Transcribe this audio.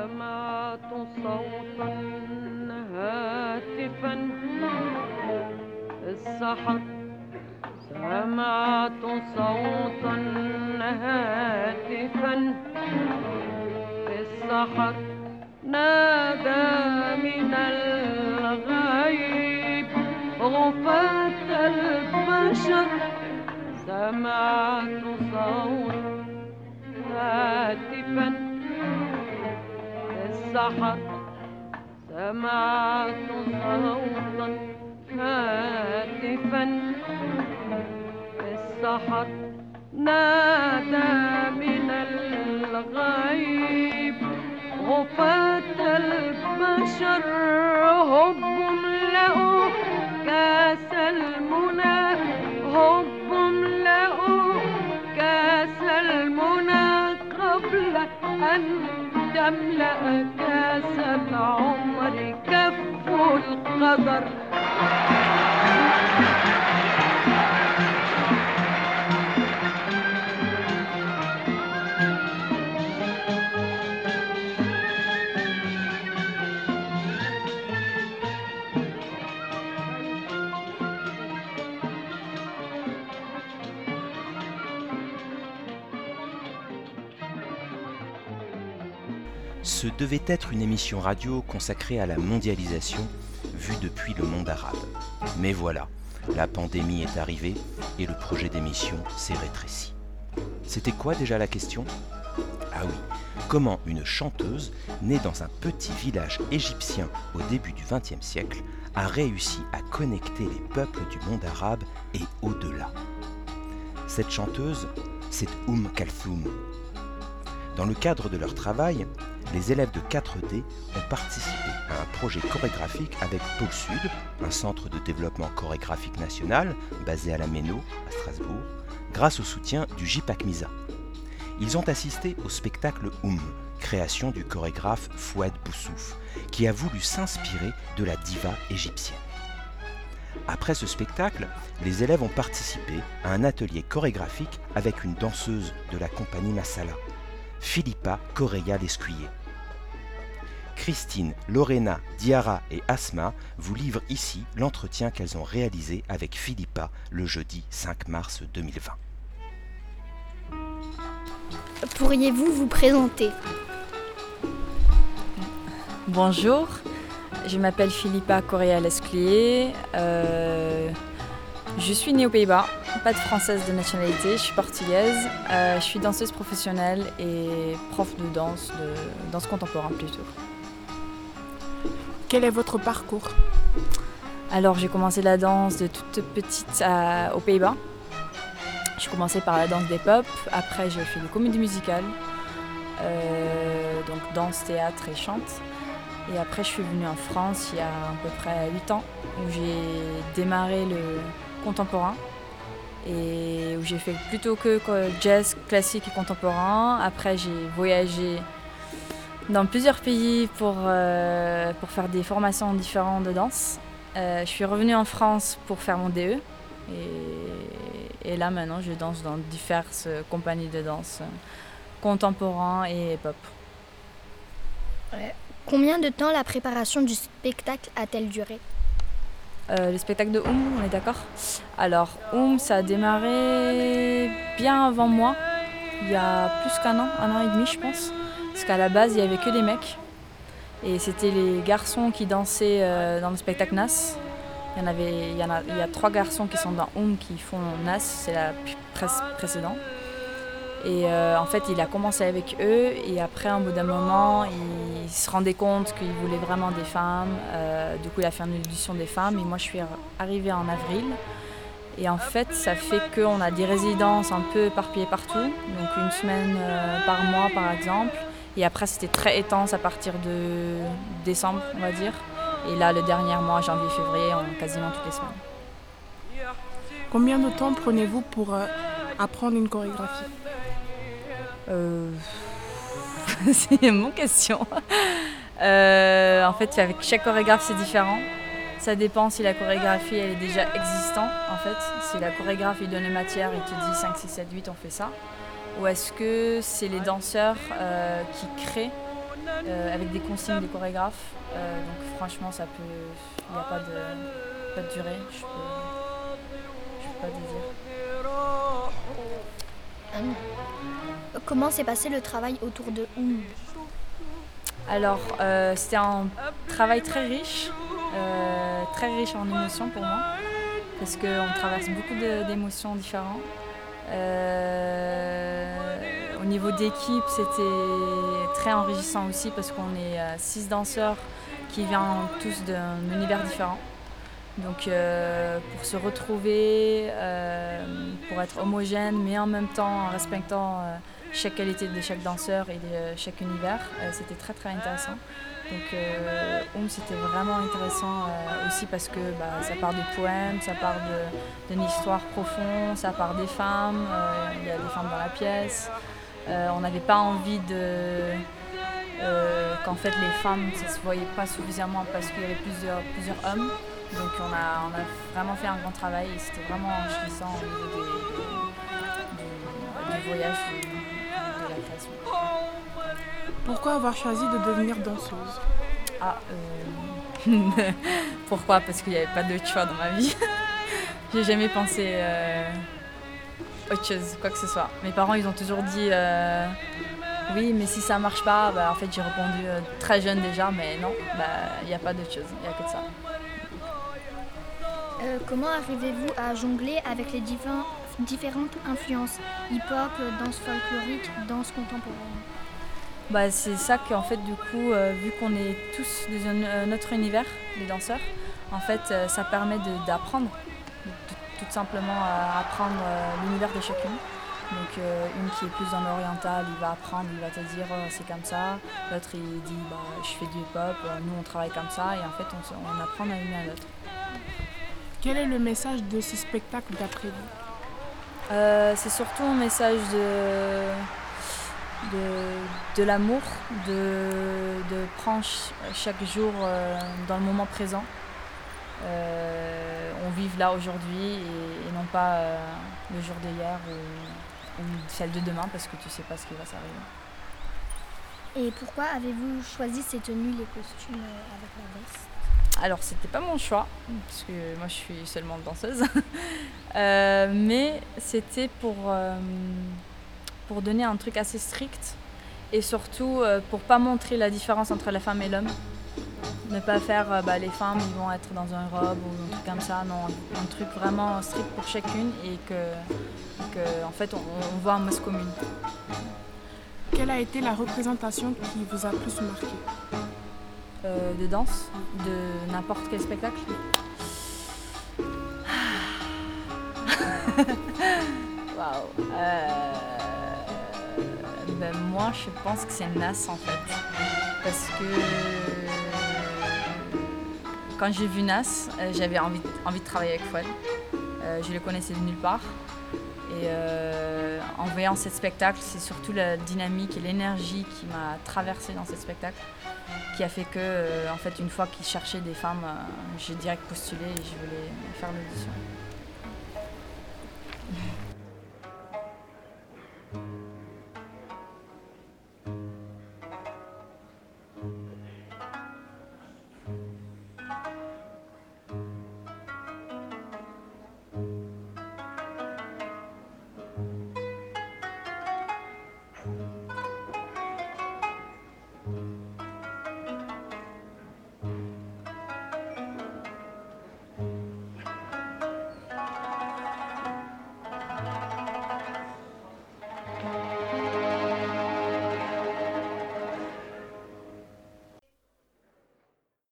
سمعت صوتا هاتفا السحر سمعت صوتا هاتفا السحر نادى من الغيب غفاة البشر سمعت صوتا هاتفا السحر سمعت صوتا هاتفا السحر نادى من الغيب غفاة البشر هب املأوا كاس المنى هب املأوا كاس المنى قبل أن تملأ كاس العمر كفوا القدر Ce devait être une émission radio consacrée à la mondialisation, vue depuis le monde arabe. Mais voilà, la pandémie est arrivée et le projet d'émission s'est rétréci. C'était quoi déjà la question ? Ah oui, comment une chanteuse, née dans un petit village égyptien au début du XXe siècle, a réussi à connecter les peuples du monde arabe et au-delà. Cette chanteuse, c'est Oum Kalthoum. Dans le cadre de leur travail, les élèves de 4D ont participé à un projet chorégraphique avec Pôle Sud, un centre de développement chorégraphique national basé à la Méno, à Strasbourg, grâce au soutien du JPAC MISA. Ils ont assisté au spectacle Oum, création du chorégraphe Fouad Boussouf, qui a voulu s'inspirer de la diva égyptienne. Après ce spectacle, les élèves ont participé à un atelier chorégraphique avec une danseuse de la compagnie Masala, Filipa Correia-Lescuyer. Christine, Lorena, Diara et Asma vous livrent ici l'entretien qu'elles ont réalisé avec Filipa le jeudi 5 mars 2020. Pourriez-vous vous présenter ? Bonjour, je m'appelle Filipa Correia-Lescuyer. Je suis née aux Pays-Bas, pas de française de nationalité, je suis portugaise, je suis danseuse professionnelle et prof de danse contemporaine plutôt. Quel est votre parcours ? Alors j'ai commencé la danse de toute petite aux Pays-Bas. J'ai commencé par la danse des pop, après j'ai fait des comédies musicales, donc danse, théâtre et chante. Et après je suis venue en France il y a à peu près 8 ans où j'ai démarré le contemporain et où j'ai fait plutôt que jazz, classique et contemporain. Après j'ai voyagé dans plusieurs pays pour faire des formations différentes de danse. Je suis revenue en France pour faire mon DE et là maintenant je danse dans diverses compagnies de danse contemporain et pop. Ouais. Combien de temps la préparation du spectacle a-t-elle duré ? Le spectacle de Oum, on est d'accord ? Alors, Oum, ça a démarré bien avant moi, il y a plus qu'un an, un an et demi je pense. Parce qu'à la base, il n'y avait que des mecs. Et c'était les garçons qui dansaient dans le spectacle Nas. Il y a 3 garçons qui sont dans Oum qui font Nas, c'est la précédente. Et en fait, il a commencé avec eux et après, au bout d'un moment, il se rendait compte qu'il voulait vraiment des femmes. Du coup, il a fait une audition des femmes et moi, je suis arrivée en avril. Et en fait, ça fait qu'on a des résidences un peu éparpillées partout, donc une semaine par mois, par exemple. Et après, c'était très intense à partir de décembre, on va dire. Et là, le dernier mois, janvier, février, on quasiment toutes les semaines. Combien de temps prenez-vous pour apprendre une chorégraphie ? C'est une bonne question. En fait, avec chaque chorégraphe, c'est différent. Ça dépend si la chorégraphie elle est déjà existante. En fait, si la chorégraphe il donne les matières, il te dit 5, 6, 7, 8, on fait ça. Ou est-ce que c'est les danseurs qui créent avec des consignes de chorégraphe. Donc franchement, ça peut, il n'y a pas de durée, je peux pas dire. Comment s'est passé le travail autour de Oum ? Alors, c'était un travail très riche en émotions pour moi, parce qu'on traverse beaucoup d'émotions différentes. Au niveau d'équipe, c'était très enrichissant aussi, parce qu'on est 6 danseurs qui viennent tous d'un univers différent. Donc pour se retrouver, pour être homogène, mais en même temps en respectant chaque qualité de chaque danseur et de chaque univers, c'était très intéressant. Donc Oum, c'était vraiment intéressant aussi parce que ça part de poèmes, ça part d'une histoire profonde, ça part des femmes, il y a des femmes dans la pièce. On n'avait pas envie de... qu'en fait les femmes, ça ne se voyait pas suffisamment parce qu'il y avait plusieurs hommes. Donc on a vraiment fait un grand travail et c'était vraiment enrichissant au niveau du voyage de la création. Pourquoi avoir choisi de devenir danseuse ? Pourquoi ? Parce qu'il n'y avait pas d'autre choix dans ma vie. J'ai jamais pensé autre chose, quoi que ce soit. Mes parents, ils ont toujours dit oui, mais si ça ne marche pas, en fait j'ai répondu très jeune déjà, mais non, il n'y a pas d'autre chose, il n'y a que de ça. Comment arrivez-vous à jongler avec les différentes influences hip-hop, danse folklorique, danse contemporaine? C'est ça qu'en fait du coup, vu qu'on est tous dans notre univers, les danseurs, en fait ça permet d'apprendre, tout simplement à apprendre l'univers de chacune. Donc une qui est plus dans l'oriental, il va apprendre, il va te dire c'est comme ça, l'autre il dit je fais du hip-hop, nous on travaille comme ça et en fait on apprend à l'une à l'autre. Quel est le message de ce spectacle d'après vous ? C'est surtout un message de l'amour, de prendre chaque jour dans le moment présent. On vive là aujourd'hui et non pas le jour d'hier ou celle de demain parce que tu ne sais pas ce qui va s'arriver. Et pourquoi avez-vous choisi ces tenues, les costumes avec la veste ? Alors, c'était pas mon choix, parce que moi je suis seulement danseuse, mais c'était pour donner un truc assez strict et surtout pour pas montrer la différence entre la femme et l'homme. Ne pas faire les femmes, ils vont être dans une robe ou un truc comme ça, non, un truc vraiment strict pour chacune et que en fait on voit en masse commune. Quelle a été la représentation qui vous a plus marquée ? De danse, de n'importe quel spectacle. Wow. Moi, je pense que c'est Nas en fait. Parce que quand j'ai vu Nas, j'avais envie de travailler avec Fouad. Je le connaissais de nulle part. Et en voyant ce spectacle, c'est surtout la dynamique et l'énergie qui m'a traversée dans ce spectacle, qui a fait que, en fait, une fois qu'ils cherchaient des femmes, j'ai direct postulé et je voulais faire l'audition.